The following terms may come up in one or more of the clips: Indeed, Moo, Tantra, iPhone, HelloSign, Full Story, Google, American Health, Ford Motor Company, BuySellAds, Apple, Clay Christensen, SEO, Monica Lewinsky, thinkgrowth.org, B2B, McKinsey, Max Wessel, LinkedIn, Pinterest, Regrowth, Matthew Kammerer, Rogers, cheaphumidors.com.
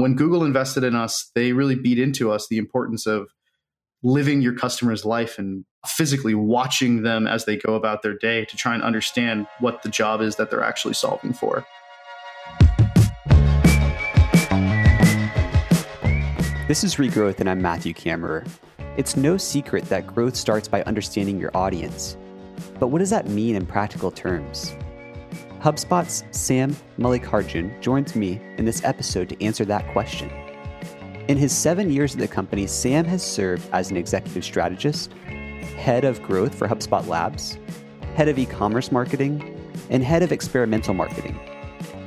When Google invested in us, they really beat into us the importance of living your customer's life and physically watching them as they go about their day to try and understand what the job is that they're actually solving for. This is Regrowth, and I'm Matthew Kammerer. It's no secret that growth starts by understanding your audience. But what does that mean in practical terms? HubSpot's Sam Mallikarjunan joins me in this episode to answer that question. In his 7 years at the company, Sam has served as an executive strategist, head of growth for HubSpot Labs, head of e-commerce marketing, and head of experimental marketing.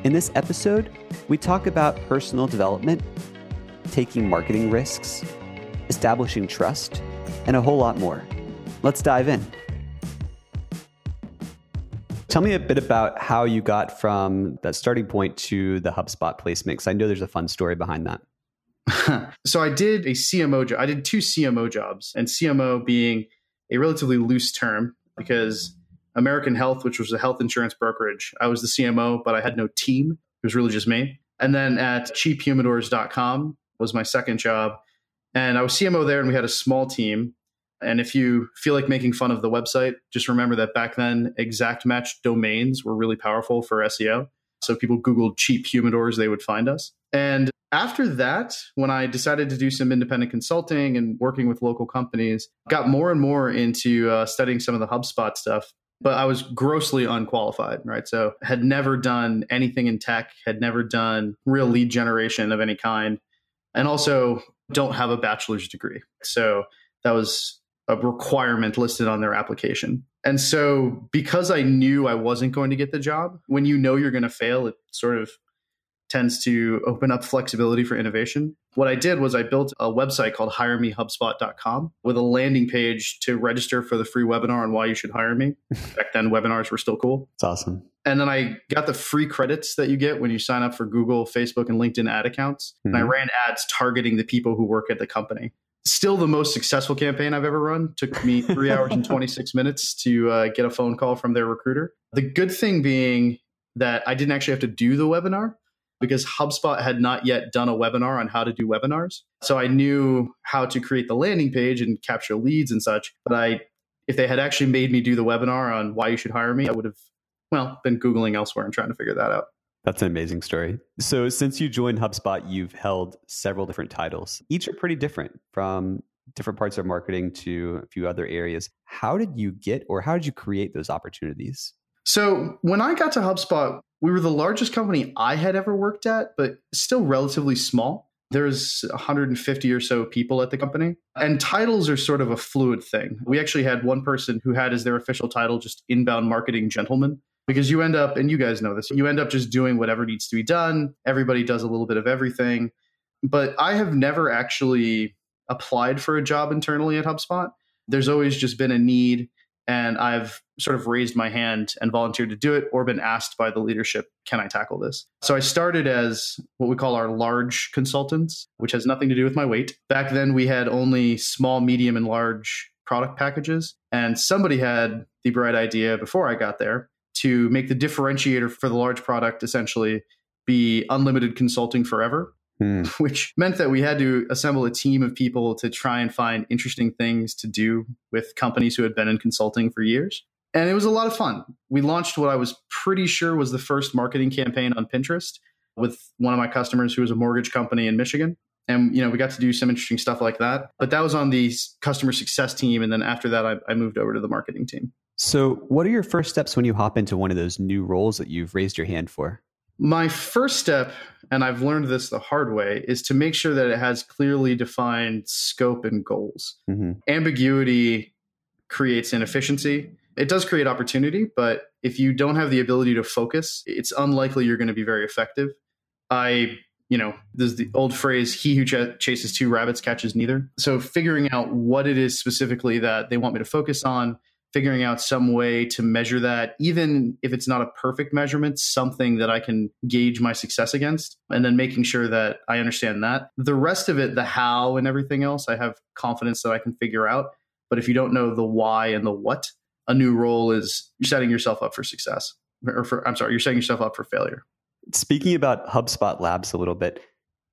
In this episode, we talk about personal development, taking marketing risks, establishing trust, and a whole lot more. Let's dive in. Tell me a bit about how you got from that starting point to the HubSpot placement, because I know there's a fun story behind that. So I did a CMO job. I did two CMO jobs, and CMO being a relatively loose term because American Health, which was a health insurance brokerage, I was the CMO, but I had no team. It was really just me. And then at cheaphumidors.com was my second job. And I was CMO there, and we had a small team. And if you feel like making fun of the website, just remember that back then, exact match domains were really powerful for SEO. So if people Googled cheap humidors, they would find us. And after that, when I decided to do some independent consulting and working with local companies, got more and more into studying some of the HubSpot stuff. But I was grossly unqualified, right? So had never done anything in tech, had never done real lead generation of any kind, and also don't have a bachelor's degree. So that was a requirement listed on their application. And so because I knew I wasn't going to get the job, when you know you're going to fail, it sort of tends to open up flexibility for innovation. What I did was I built a website called HireMeHubSpot.com with a landing page to register for the free webinar on why you should hire me. Back then, webinars were still cool. It's awesome. And then I got the free credits that you get when you sign up for Google, Facebook, and LinkedIn ad accounts. Mm-hmm. And I ran ads targeting the people who work at the company. Still the most successful campaign I've ever run. Took me 3 hours and 26 minutes to get a phone call from their recruiter. The good thing being that I didn't actually have to do the webinar because HubSpot had not yet done a webinar on how to do webinars. So I knew how to create the landing page and capture leads and such. But if they had actually made me do the webinar on why you should hire me, I would have, been Googling elsewhere and trying to figure that out. That's an amazing story. So since you joined HubSpot, you've held several different titles. Each are pretty different, from different parts of marketing to a few other areas. How did you get, or how did you create those opportunities? So when I got to HubSpot, we were the largest company I had ever worked at, but still relatively small. There's 150 or so people at the company. And titles are sort of a fluid thing. We actually had one person who had as their official title just inbound marketing gentleman. Because you end up, and you guys know this, you end up just doing whatever needs to be done. Everybody does a little bit of everything. But I have never actually applied for a job internally at HubSpot. There's always just been a need, and I've sort of raised my hand and volunteered to do it, or been asked by the leadership, can I tackle this? So I started as what we call our large consultants, which has nothing to do with my weight. Back then, we had only small, medium, and large product packages. And somebody had the bright idea before I got there to make the differentiator for the large product essentially be unlimited consulting forever, which meant that we had to assemble a team of people to try and find interesting things to do with companies who had been in consulting for years. And it was a lot of fun. We launched what I was pretty sure was the first marketing campaign on Pinterest with one of my customers who was a mortgage company in Michigan. And we got to do some interesting stuff like that. But that was on the customer success team. And then after that, I moved over to the marketing team. So what are your first steps when you hop into one of those new roles that you've raised your hand for? My first step, and I've learned this the hard way, is to make sure that it has clearly defined scope and goals. Mm-hmm. Ambiguity creates inefficiency. It does create opportunity, but if you don't have the ability to focus, it's unlikely you're going to be very effective. There's the old phrase, he who chases two rabbits catches neither. So figuring out what it is specifically that they want me to focus on, figuring out some way to measure that, even if it's not a perfect measurement, something that I can gauge my success against, and then making sure that I understand that. The rest of it, the how and everything else, I have confidence that I can figure out. But if you don't know the why and the what, a new role is you're setting yourself up for failure. Speaking about HubSpot Labs a little bit,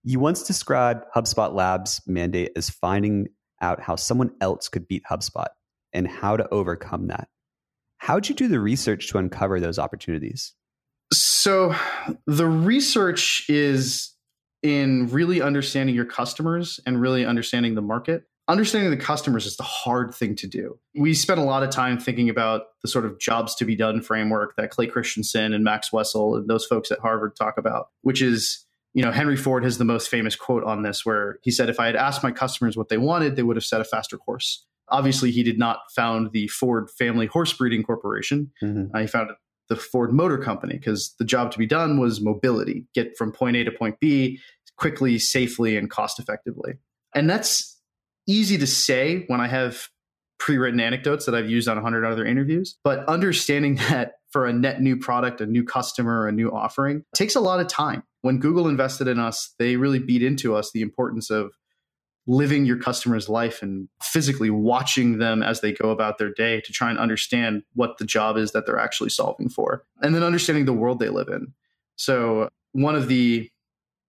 You once described HubSpot Labs' mandate as finding out how someone else could beat HubSpot and how to overcome that. How'd you do the research to uncover those opportunities? So the research is in really understanding your customers and really understanding the market. Understanding the customers is the hard thing to do. We spent a lot of time thinking about the sort of jobs to be done framework that Clay Christensen and Max Wessel and those folks at Harvard talk about, which is, you know, Henry Ford has the most famous quote on this where he said, if I had asked my customers what they wanted, they would have set a faster horse. Obviously, he did not found the Ford Family Horse Breeding Corporation. Mm-hmm. He founded the Ford Motor Company because the job to be done was mobility, get from point A to point B quickly, safely, and cost effectively. And that's easy to say when I have pre-written anecdotes that I've used on 100 other interviews, but understanding that for a net new product, a new customer, a new offering takes a lot of time. When Google invested in us, they really beat into us the importance of living your customer's life and physically watching them as they go about their day to try and understand what the job is that they're actually solving for, and then understanding the world they live in. So one of the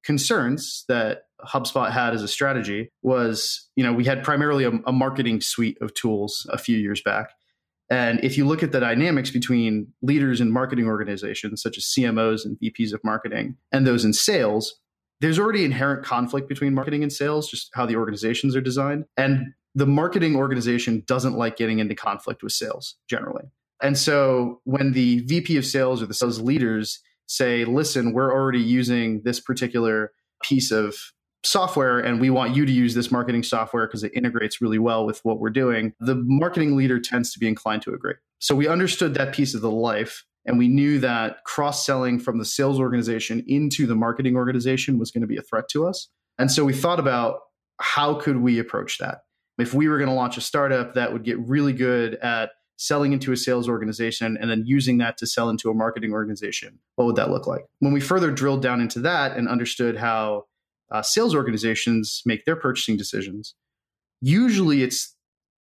concerns that HubSpot had as a strategy was, you know, we had primarily a marketing suite of tools a few years back. And if you look at the dynamics between leaders in marketing organizations, such as CMOs and VPs of marketing, and those in sales, there's already inherent conflict between marketing and sales, just how the organizations are designed. And the marketing organization doesn't like getting into conflict with sales generally. And so when the VP of sales or the sales leaders say, listen, we're already using this particular piece of software and we want you to use this marketing software because it integrates really well with what we're doing, the marketing leader tends to be inclined to agree. So we understood that piece of the life and we knew that cross-selling from the sales organization into the marketing organization was going to be a threat to us. And so we thought about how could we approach that? If we were going to launch a startup that would get really good at selling into a sales organization and then using that to sell into a marketing organization, what would that look like? When we further drilled down into that and understood how sales organizations make their purchasing decisions, usually it's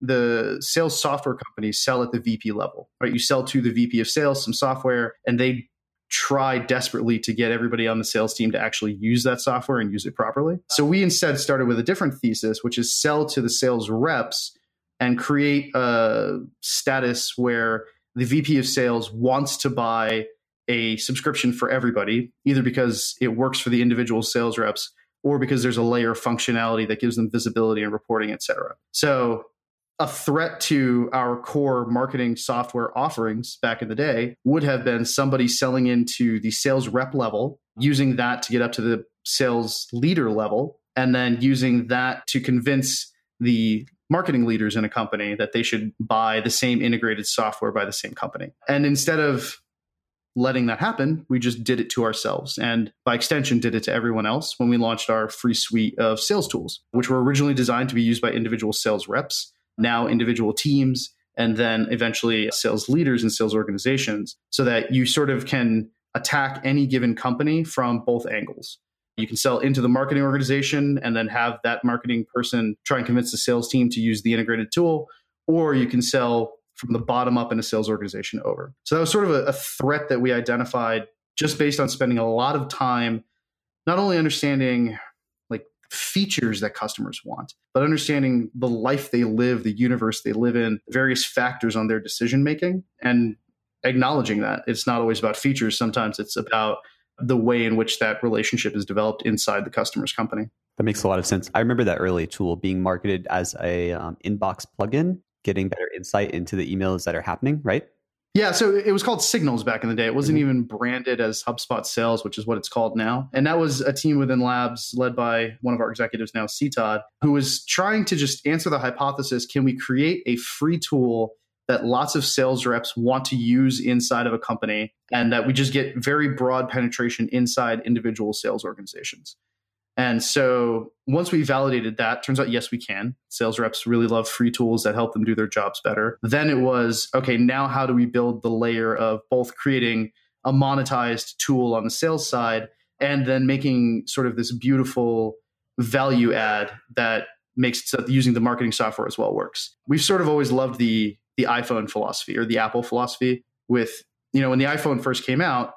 the sales software companies sell at the VP level, right? You sell to the VP of sales some software, and they try desperately to get everybody on the sales team to actually use that software and use it properly. So we instead started with a different thesis, which is sell to the sales reps and create a status where the VP of sales wants to buy a subscription for everybody, either because it works for the individual sales reps or because there's a layer of functionality that gives them visibility and reporting, et cetera. So a threat to our core marketing software offerings back in the day would have been somebody selling into the sales rep level, using that to get up to the sales leader level, and then using that to convince the marketing leaders in a company that they should buy the same integrated software by the same company. And instead of letting that happen, we just did it to ourselves and by extension did it to everyone else when we launched our free suite of sales tools, which were originally designed to be used by individual sales reps, now individual teams, and then eventually sales leaders and sales organizations so that you sort of can attack any given company from both angles. You can sell into the marketing organization and then have that marketing person try and convince the sales team to use the integrated tool, or you can sell from the bottom up in a sales organization over. So that was sort of a threat that we identified just based on spending a lot of time, not only understanding like features that customers want, but understanding the life they live, the universe they live in, various factors on their decision-making and acknowledging that it's not always about features. Sometimes it's about the way in which that relationship is developed inside the customer's company. That makes a lot of sense. I remember that early tool being marketed as a inbox plugin, getting better insight into the emails that are happening, right? Yeah. So it was called Signals back in the day. It wasn't even branded as HubSpot Sales, which is what it's called now. And that was a team within Labs led by one of our executives now, CTOD, who was trying to just answer the hypothesis, can we create a free tool that lots of sales reps want to use inside of a company and that we just get very broad penetration inside individual sales organizations? And so once we validated that, turns out, yes, we can. Sales reps really love free tools that help them do their jobs better. Then it was, okay, now how do we build the layer of both creating a monetized tool on the sales side and then making sort of this beautiful value add that makes using the marketing software as well works. We've sort of always loved the iPhone philosophy or the Apple philosophy with, you know, when the iPhone first came out,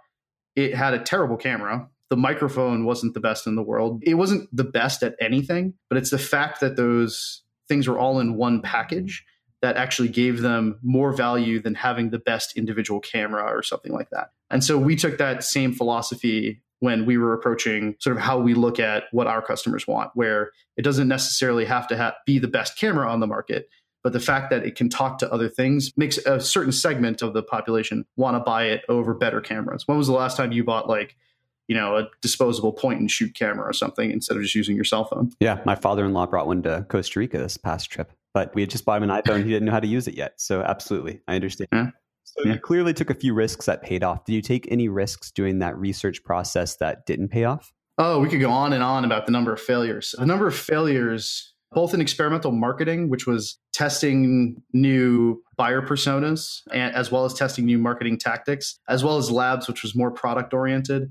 it had a terrible camera. The microphone wasn't the best in the world. It wasn't the best at anything, but it's the fact that those things were all in one package that actually gave them more value than having the best individual camera or something like that. And so we took that same philosophy when we were approaching sort of how we look at what our customers want, where it doesn't necessarily have to be the best camera on the market, but the fact that it can talk to other things makes a certain segment of the population want to buy it over better cameras. When was the last time you bought a disposable point-and-shoot camera or something instead of just using your cell phone? Yeah, my father-in-law brought one to Costa Rica this past trip, but we had just bought him an iPhone. He didn't know how to use it yet. So absolutely, I understand. Yeah. So you clearly took a few risks that paid off. Did you take any risks doing that research process that didn't pay off? Oh, we could go on and on about the number of failures. The number of failures, both in experimental marketing, which was testing new buyer personas, as well as testing new marketing tactics, as well as labs, which was more product-oriented,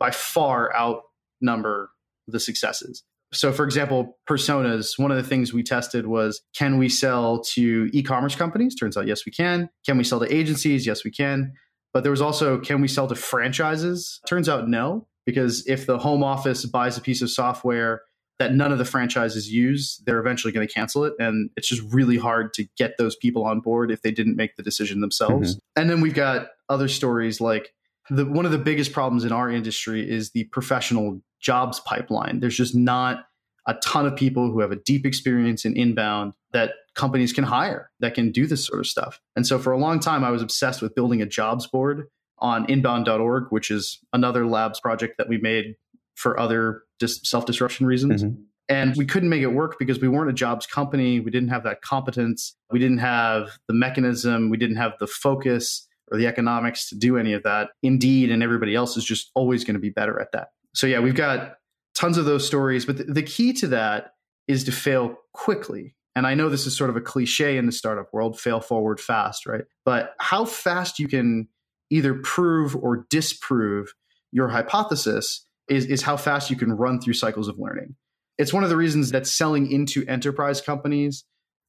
by far outnumber the successes. So for example, personas, one of the things we tested was, can we sell to e-commerce companies? Turns out, yes, we can. Can we sell to agencies? Yes, we can. But there was also, can we sell to franchises? Turns out, no, because if the home office buys a piece of software that none of the franchises use, they're eventually going to cancel it. And it's just really hard to get those people on board if they didn't make the decision themselves. Mm-hmm. And then we've got other stories like, one of the biggest problems in our industry is the professional jobs pipeline. There's just not a ton of people who have a deep experience in inbound that companies can hire that can do this sort of stuff. And so for a long time, I was obsessed with building a jobs board on inbound.org, which is another labs project that we made for other self-disruption reasons. Mm-hmm. And we couldn't make it work because we weren't a jobs company. We didn't have that competence. We didn't have the mechanism. We didn't have the focus or the economics to do any of that. Indeed, and everybody else is just always going to be better at that. So yeah, we've got tons of those stories, but the key to that is to fail quickly. And I know this is sort of a cliche in the startup world, fail forward fast, right? But how fast you can either prove or disprove your hypothesis is how fast you can run through cycles of learning. It's one of the reasons that selling into enterprise companies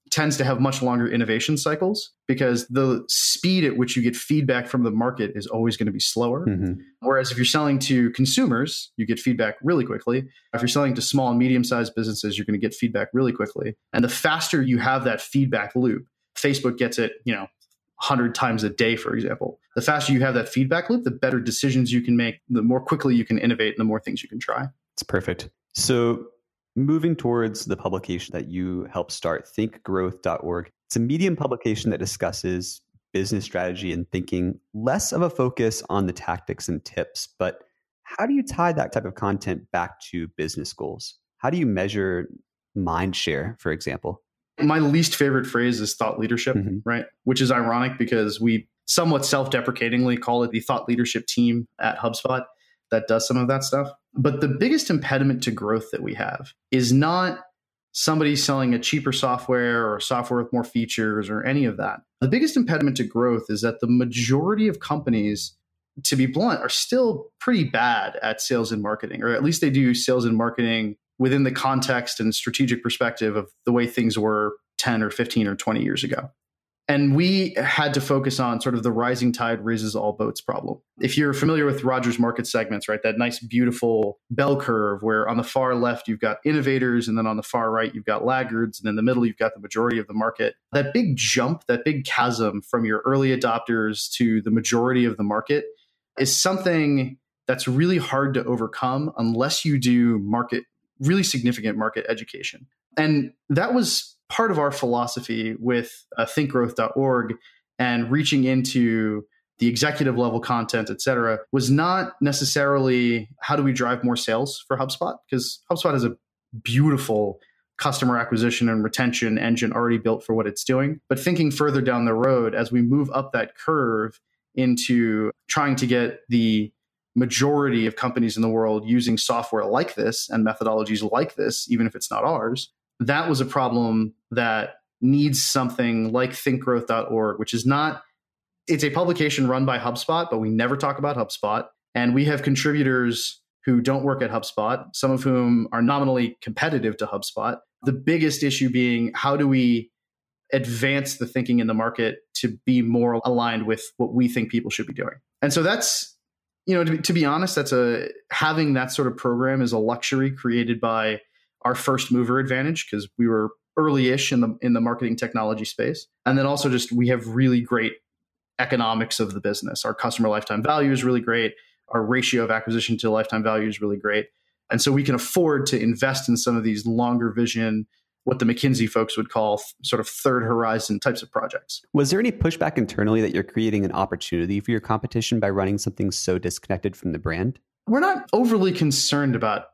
tends to have much longer innovation cycles, because the speed at which you get feedback from the market is always going to be slower. Mm-hmm. Whereas if you're selling to consumers, you get feedback really quickly. If you're selling to small and medium-sized businesses, you're going to get feedback really quickly. And the faster you have that feedback loop, Facebook gets it, 100 times a day, for example. The faster you have that feedback loop, the better decisions you can make, the more quickly you can innovate, and the more things you can try. It's perfect. So moving towards the publication that you helped start, thinkgrowth.org. It's a Medium publication that discusses business strategy and thinking, less of a focus on the tactics and tips. But how do you tie that type of content back to business goals? How do you measure mind share, for example? My least favorite phrase is thought leadership, mm-hmm. right? Which is ironic because we somewhat self-deprecatingly call it the thought leadership team at HubSpot that does some of that stuff. But the biggest impediment to growth that we have is not somebody selling a cheaper software or software with more features or any of that. The biggest impediment to growth is that the majority of companies, to be blunt, are still pretty bad at sales and marketing, or at least they do sales and marketing within the context and strategic perspective of the way things were 10 or 15 or 20 years ago. And we had to focus on sort of the rising tide raises all boats problem. If you're familiar with Rogers market segments, right, that nice, beautiful bell curve where on the far left, you've got innovators, and then on the far right, you've got laggards, and in the middle, you've got the majority of the market. That big jump, that big chasm from your early adopters to the majority of the market is something that's really hard to overcome unless you do really significant market education. And that was part of our philosophy with thinkgrowth.org and reaching into the executive level content, et cetera, was not necessarily how do we drive more sales for HubSpot? Because HubSpot has a beautiful customer acquisition and retention engine already built for what it's doing. But thinking further down the road, as we move up that curve into trying to get the majority of companies in the world using software like this and methodologies like this, even if it's not ours, that was a problem that needs something like thinkgrowth.org, which is not, it's a publication run by HubSpot, but we never talk about HubSpot. And we have contributors who don't work at HubSpot, some of whom are nominally competitive to HubSpot. The biggest issue being, how do we advance the thinking in the market to be more aligned with what we think people should be doing? And so that's you know, to be honest, that's having that sort of program is a luxury created by our first mover advantage, because we were early-ish in the marketing technology space. And then also just, we have really great economics of the business. Our customer lifetime value is really great. Our ratio of acquisition to lifetime value is really great. And so we can afford to invest in some of these longer vision, what the McKinsey folks would call sort of third horizon types of projects. Was there any pushback internally that you're creating an opportunity for your competition by running something so disconnected from the brand? We're not overly concerned about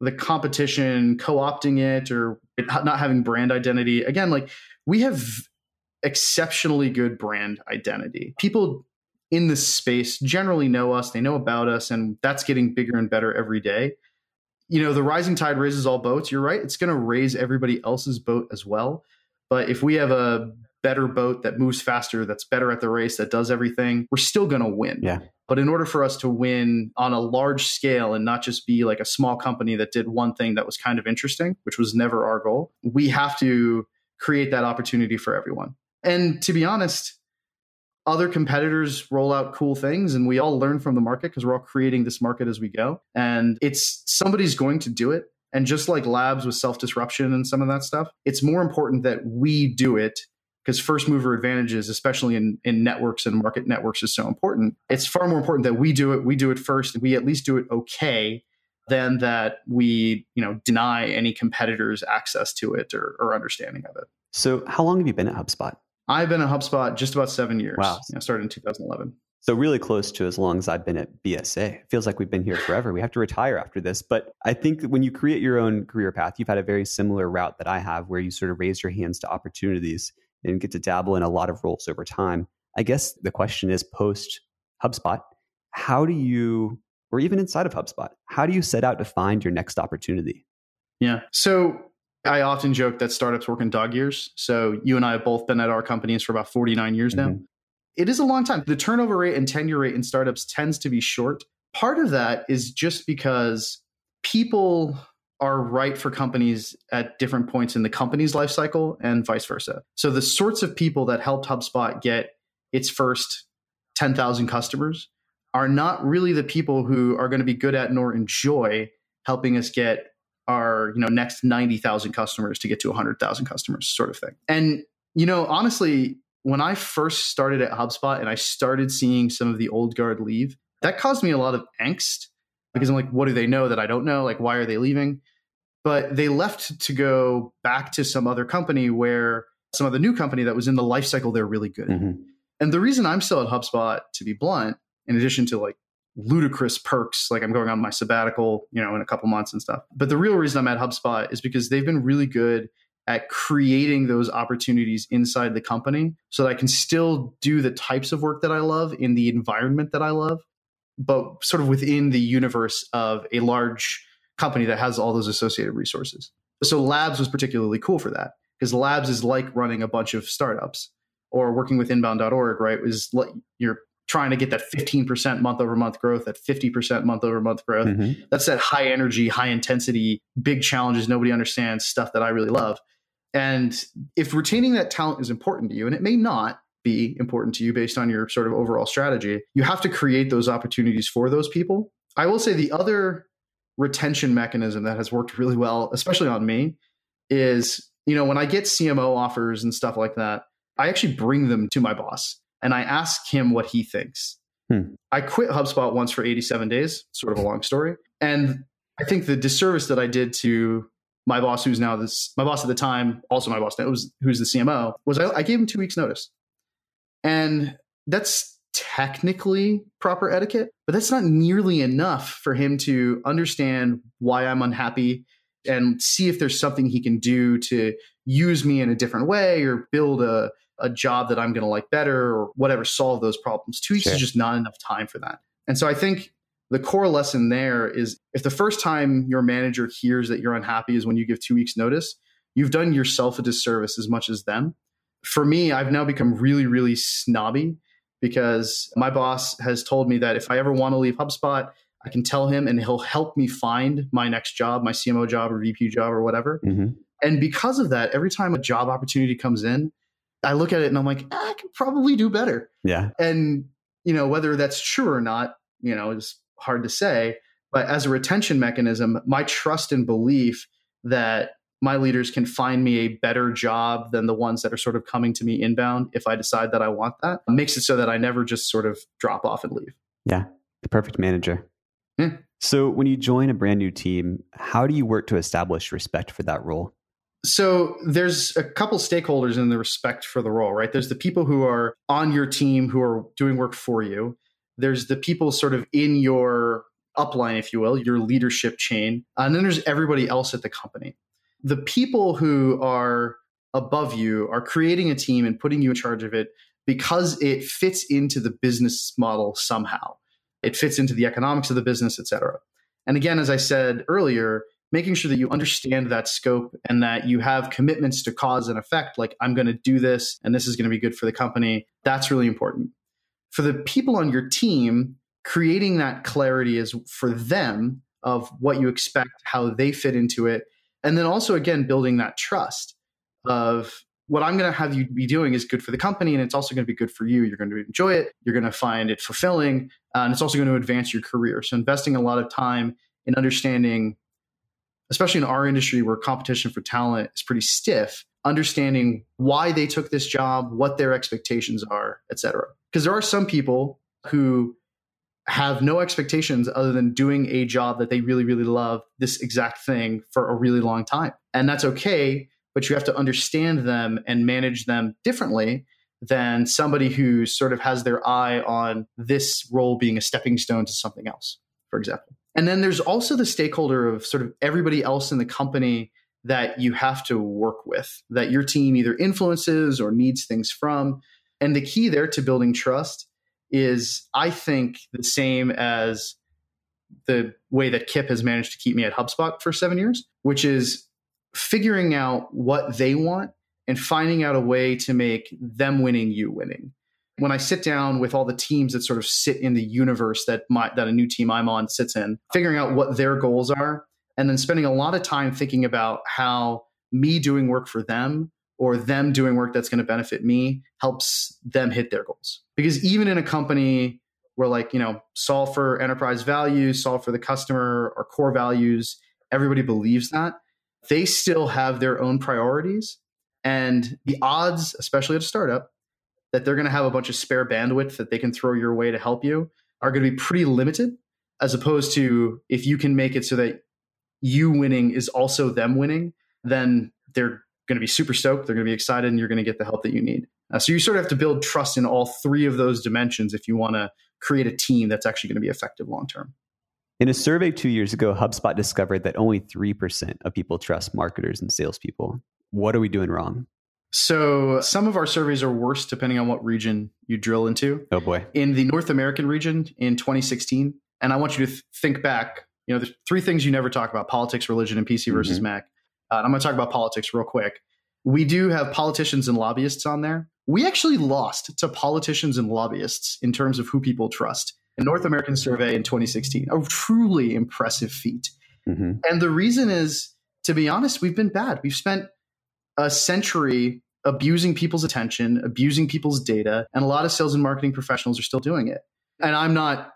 the competition co-opting it or it not having brand identity. Again, like, we have exceptionally good brand identity. People in this space generally know us, they know about us, and that's getting bigger and better every day. You know, the rising tide raises all boats. You're right. It's going to raise everybody else's boat as well. But if we have a better boat that moves faster, that's better at the race, that does everything, we're still going to win. Yeah. But in order for us to win on a large scale and not just be like a small company that did one thing that was kind of interesting, which was never our goal, we have to create that opportunity for everyone. And to be honest, other competitors roll out cool things and we all learn from the market because we're all creating this market as we go. And it's somebody's going to do it. And just like labs with self-disruption and some of that stuff, it's more important that we do it because first mover advantages, especially in networks and market networks, is so important. It's far more important that we do it first, and we at least do it okay, than that we, you know, deny any competitors access to it or understanding of it. So how long have you been at HubSpot? I've been at HubSpot just about 7 years. Wow. I started in 2011. So really close to as long as I've been at BSA. It feels like we've been here forever. We have to retire after this. But I think that when you create your own career path, you've had a very similar route that I have, where you sort of raise your hands to opportunities and get to dabble in a lot of roles over time. I guess the question is, post HubSpot, how do you, or even inside of HubSpot, how do you set out to find your next opportunity? Yeah. So I often joke that startups work in dog years. So you and I have both been at our companies for about 49 years now. Mm-hmm. It is a long time. The turnover rate and tenure rate in startups tends to be short. Part of that is just because people are right for companies at different points in the company's life cycle and vice versa. So the sorts of people that helped HubSpot get its first 10,000 customers are not really the people who are going to be good at nor enjoy helping us get our, you know, next 90,000 customers to get to 100,000 customers sort of thing. And, you know, honestly, when I first started at HubSpot and I started seeing some of the old guard leave, that caused me a lot of angst, because I'm like, what do they know that I don't know? Like, why are they leaving? But they left to go back to some other company, where some other new company that was in the life cycle they're really good at. Mm-hmm. And the reason I'm still at HubSpot, to be blunt, in addition to like ludicrous perks, like I'm going on my sabbatical, you know, in a couple months and stuff. But the real reason I'm at HubSpot is because they've been really good at creating those opportunities inside the company so that I can still do the types of work that I love in the environment that I love, but sort of within the universe of a large company that has all those associated resources. So Labs was particularly cool for that, because Labs is like running a bunch of startups or working with inbound.org, right? Is like you're trying to get that 15% month over month growth, that 50% month over month growth. Mm-hmm. That's that high energy, high intensity, big challenges nobody understands stuff that I really love. And if retaining that talent is important to you, and it may not be important to you based on your sort of overall strategy, you have to create those opportunities for those people. I will say the other retention mechanism that has worked really well, especially on me, is, you know, when I get CMO offers and stuff like that, I actually bring them to my boss and I ask him what he thinks. I quit HubSpot once for 87 days, sort of a long story. And I think the disservice that I did to my boss, who's now my boss at the time, also my boss now, who's the CMO, was I gave him 2 weeks notice. And that's technically proper etiquette, but that's not nearly enough for him to understand why I'm unhappy and see if there's something he can do to use me in a different way or build a job that I'm going to like better or whatever, solve those problems. 2 weeks is just not enough time for that. And so I think the core lesson there is, if the first time your manager hears that you're unhappy is when you give 2 weeks notice, you've done yourself a disservice as much as them. For me, I've now become really, really snobby, because my boss has told me that if I ever want to leave HubSpot, I can tell him and he'll help me find my next job, my CMO job or VP job or whatever. Mm-hmm. And because of that, every time a job opportunity comes in, I look at it and I'm like, I could probably do better. Yeah. And, you know, whether that's true or not, you know, it's hard to say, but as a retention mechanism, my trust and belief that my leaders can find me a better job than the ones that are sort of coming to me inbound, if I decide that I want that, makes it so that I never just sort of drop off and leave. Yeah. The perfect manager. Yeah. So when you join a brand new team, how do you work to establish respect for that role? So there's a couple stakeholders in the respect for the role, right? There's the people who are on your team, who are doing work for you. There's the people sort of in your upline, if you will, your leadership chain. And then there's everybody else at the company. The people who are above you are creating a team and putting you in charge of it because it fits into the business model somehow. It fits into the economics of the business, et cetera. And again, as I said earlier, making sure that you understand that scope and that you have commitments to cause and effect, like I'm going to do this and this is going to be good for the company. That's really important. For the people on your team, creating that clarity is for them of what you expect, how they fit into it. And then also, again, building that trust of what I'm going to have you be doing is good for the company. And it's also going to be good for you. You're going to enjoy it. You're going to find it fulfilling. And it's also going to advance your career. So investing a lot of time in understanding, especially in our industry where competition for talent is pretty stiff, understanding why they took this job, what their expectations are, et cetera. Because there are some people who have no expectations other than doing a job that they really, really love, this exact thing for a really long time. And that's okay, but you have to understand them and manage them differently than somebody who sort of has their eye on this role being a stepping stone to something else, for example. And then there's also the stakeholder of sort of everybody else in the company that you have to work with, that your team either influences or needs things from. And the key there to building trust is, I think, the same as the way that Kip has managed to keep me at HubSpot for 7 years, which is figuring out what they want and finding out a way to make them winning, you winning. When I sit down with all the teams that sort of sit in the universe that a new team I'm on sits in, figuring out what their goals are, and then spending a lot of time thinking about how me doing work for them or them doing work that's going to benefit me helps them hit their goals. Because even in a company where, like, you know, solve for enterprise value, solve for the customer, our core values, everybody believes that, they still have their own priorities. And the odds, especially at a startup, that they're going to have a bunch of spare bandwidth that they can throw your way to help you are going to be pretty limited, as opposed to if you can make it so that you winning is also them winning, then they're going to be super stoked. They're going to be excited, and you're going to get the help that you need. So you sort of have to build trust in all three of those dimensions if you want to create a team that's actually going to be effective long-term. In a survey 2 years ago, HubSpot discovered that only 3% of people trust marketers and salespeople. What are we doing wrong? So some of our surveys are worse depending on what region you drill into. Oh boy. In the North American region in 2016, and I want you to think back, you know, there's three things you never talk about: politics, religion, and PC versus Mac. I'm going to talk about politics real quick. We do have politicians and lobbyists on there. We actually lost to politicians and lobbyists in terms of who people trust. A North American survey in 2016, a truly impressive feat. And the reason is, to be honest, we've been bad. We've spent a century abusing people's attention, abusing people's data, and a lot of sales and marketing professionals are still doing it. And I'm not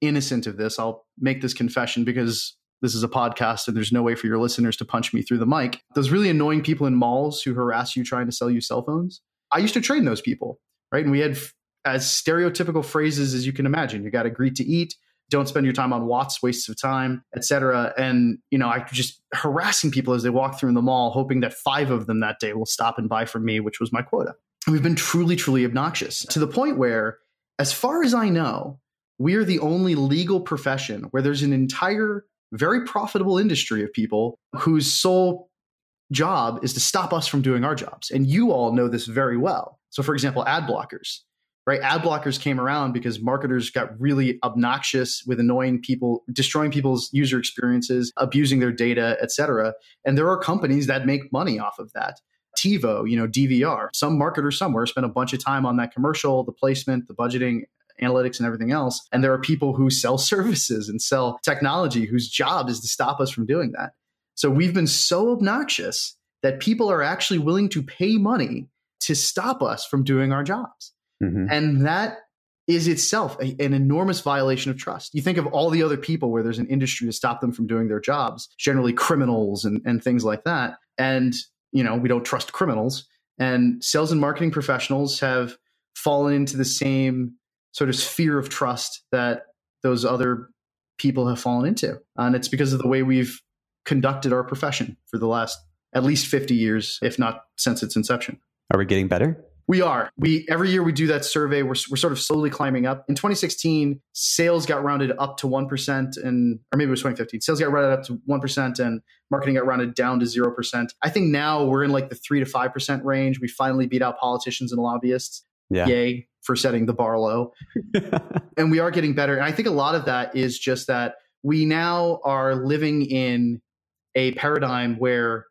innocent of this. I'll make this confession because this is a podcast and there's no way for your listeners to punch me through the mic. Those really annoying people in malls who harass you trying to sell you cell phones, I used to train those people, right? And we had as stereotypical phrases as you can imagine. You got to greet to eat, don't spend your time on Watts, wastes of time, et cetera. And, you know, I just harassing people as they walk through in the mall, hoping that five of them that day will stop and buy from me, which was my quota. And we've been truly, truly obnoxious to the point where, as far as I know, we are the only legal profession where there's an entire very profitable industry of people whose sole job is to stop us from doing our jobs. And you all know this very well. So for example, ad blockers, right? Ad blockers came around because marketers got really obnoxious with annoying people, destroying people's user experiences, abusing their data, et cetera. And there are companies that make money off of that. TiVo, you know, DVR, some marketer somewhere spent a bunch of time on that commercial, the placement, the budgeting, analytics, and everything else. And there are people who sell services and sell technology whose job is to stop us from doing that. So we've been so obnoxious that people are actually willing to pay money to stop us from doing our jobs. And that is itself an enormous violation of trust. You think of all the other people where there's an industry to stop them from doing their jobs, generally criminals and things like that. And, you know, we don't trust criminals. And sales and marketing professionals have fallen into the same sort of sphere of trust that those other people have fallen into. And it's because of the way we've conducted our profession for the last at least 50 years, if not since its inception. Are we getting better? We are. Every year we do that survey. We're sort of slowly climbing up. In 2016, sales got rounded up to 1%, or maybe it was 2015. Sales got rounded up to 1% and marketing got rounded down to 0%. I think now we're in like the 3 to 5% range. We finally beat out politicians and lobbyists. Yeah. Yay for setting the bar low. And we are getting better. And I think a lot of that is just that we now are living in a paradigm where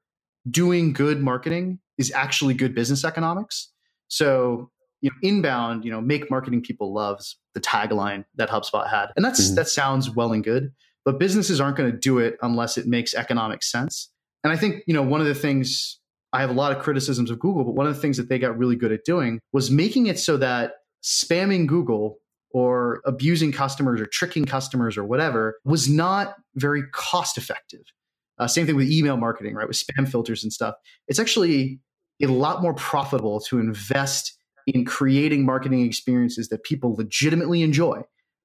doing good marketing is actually good business economics. So, you know, inbound, you know, make marketing people loves the tagline that HubSpot had. And that's that sounds well and good, but businesses aren't going to do it unless it makes economic sense. And I think, you know, one of the things, I have a lot of criticisms of Google, but one of the things that they got really good at doing was making it so that spamming Google or abusing customers or tricking customers or whatever was not very cost effective. Same thing with email marketing, right? With spam filters and stuff. It's actually a lot more profitable to invest in creating marketing experiences that people legitimately enjoy.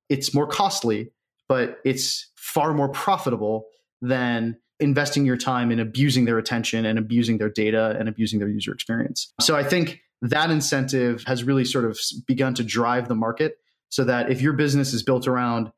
It's more costly, but it's far more profitable than investing your time in abusing their attention and abusing their data and abusing their user experience. So I think that incentive has really sort of begun to drive the market so that if your business is built around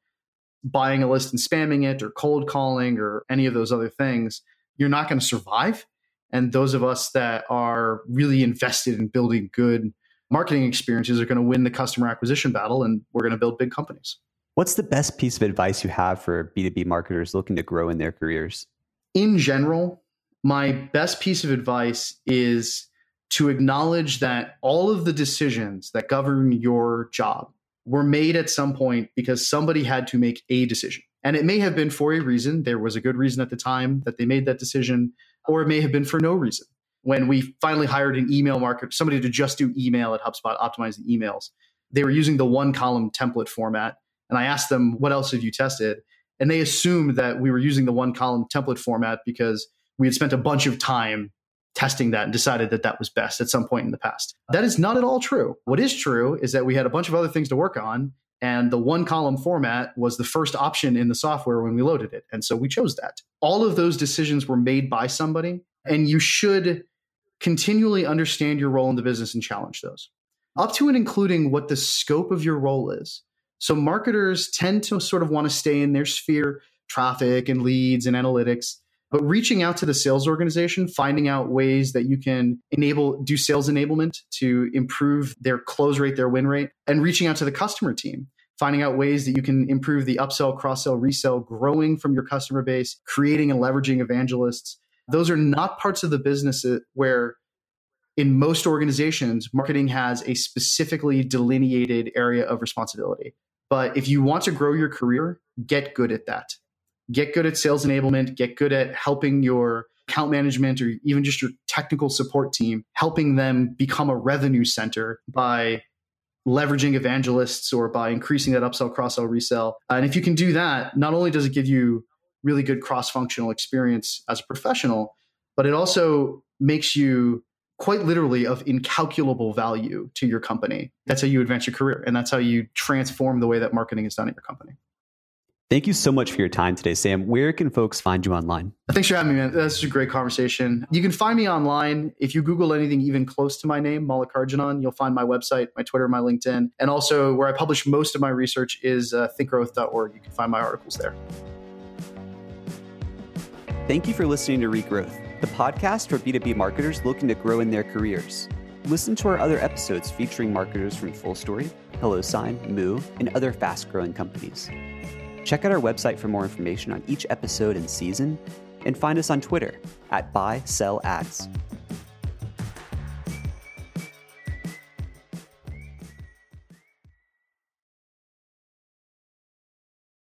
buying a list and spamming it or cold calling or any of those other things, you're not going to survive. And those of us that are really invested in building good marketing experiences are going to win the customer acquisition battle, and we're going to build big companies. What's the best piece of advice you have for B2B marketers looking to grow in their careers? In general, my best piece of advice is to acknowledge that all of the decisions that govern your job were made at some point because somebody had to make a decision. And it may have been for a reason. There was a good reason at the time that they made that decision, or it may have been for no reason. When we finally hired an email marketer, somebody to just do email at HubSpot, optimizing emails, they were using the one-column template format. And I asked them, what else have you tested? And they assumed that we were using the one-column template format because we had spent a bunch of time testing that and decided that that was best at some point in the past. That is not at all true. What is true is that we had a bunch of other things to work on, and the one-column format was the first option in the software when we loaded it. And so we chose that. All of those decisions were made by somebody, and you should continually understand your role in the business and challenge those, up to and including what the scope of your role is. So marketers tend to sort of want to stay in their sphere, traffic and leads and analytics, but reaching out to the sales organization, finding out ways that you can do sales enablement to improve their close rate, their win rate, and reaching out to the customer team, finding out ways that you can improve the upsell, cross-sell, resell, growing from your customer base, creating and leveraging evangelists. Those are not parts of the business where in most organizations, marketing has a specifically delineated area of responsibility. But if you want to grow your career, get good at that. Get good at sales enablement, get good at helping your account management or even just your technical support team, helping them become a revenue center by leveraging evangelists or by increasing that upsell, cross-sell, resell. And if you can do that, not only does it give you really good cross-functional experience as a professional, but it also makes you quite literally of incalculable value to your company. That's how you advance your career. And that's how you transform the way that marketing is done at your company. Thank you so much for your time today, Sam. Where can folks find you online? Thanks for having me, man. This is a great conversation. You can find me online. If you Google anything even close to my name, Mallikarjunan, you'll find my website, my Twitter, my LinkedIn. And also where I publish most of my research is thinkgrowth.org. You can find my articles there. Thank you for listening to Regrowth, the podcast for B2B marketers looking to grow in their careers. Listen to our other episodes featuring marketers from Full Story, HelloSign, Moo, and other fast-growing companies. Check out our website for more information on each episode and season, and find us on Twitter @BuySellAds.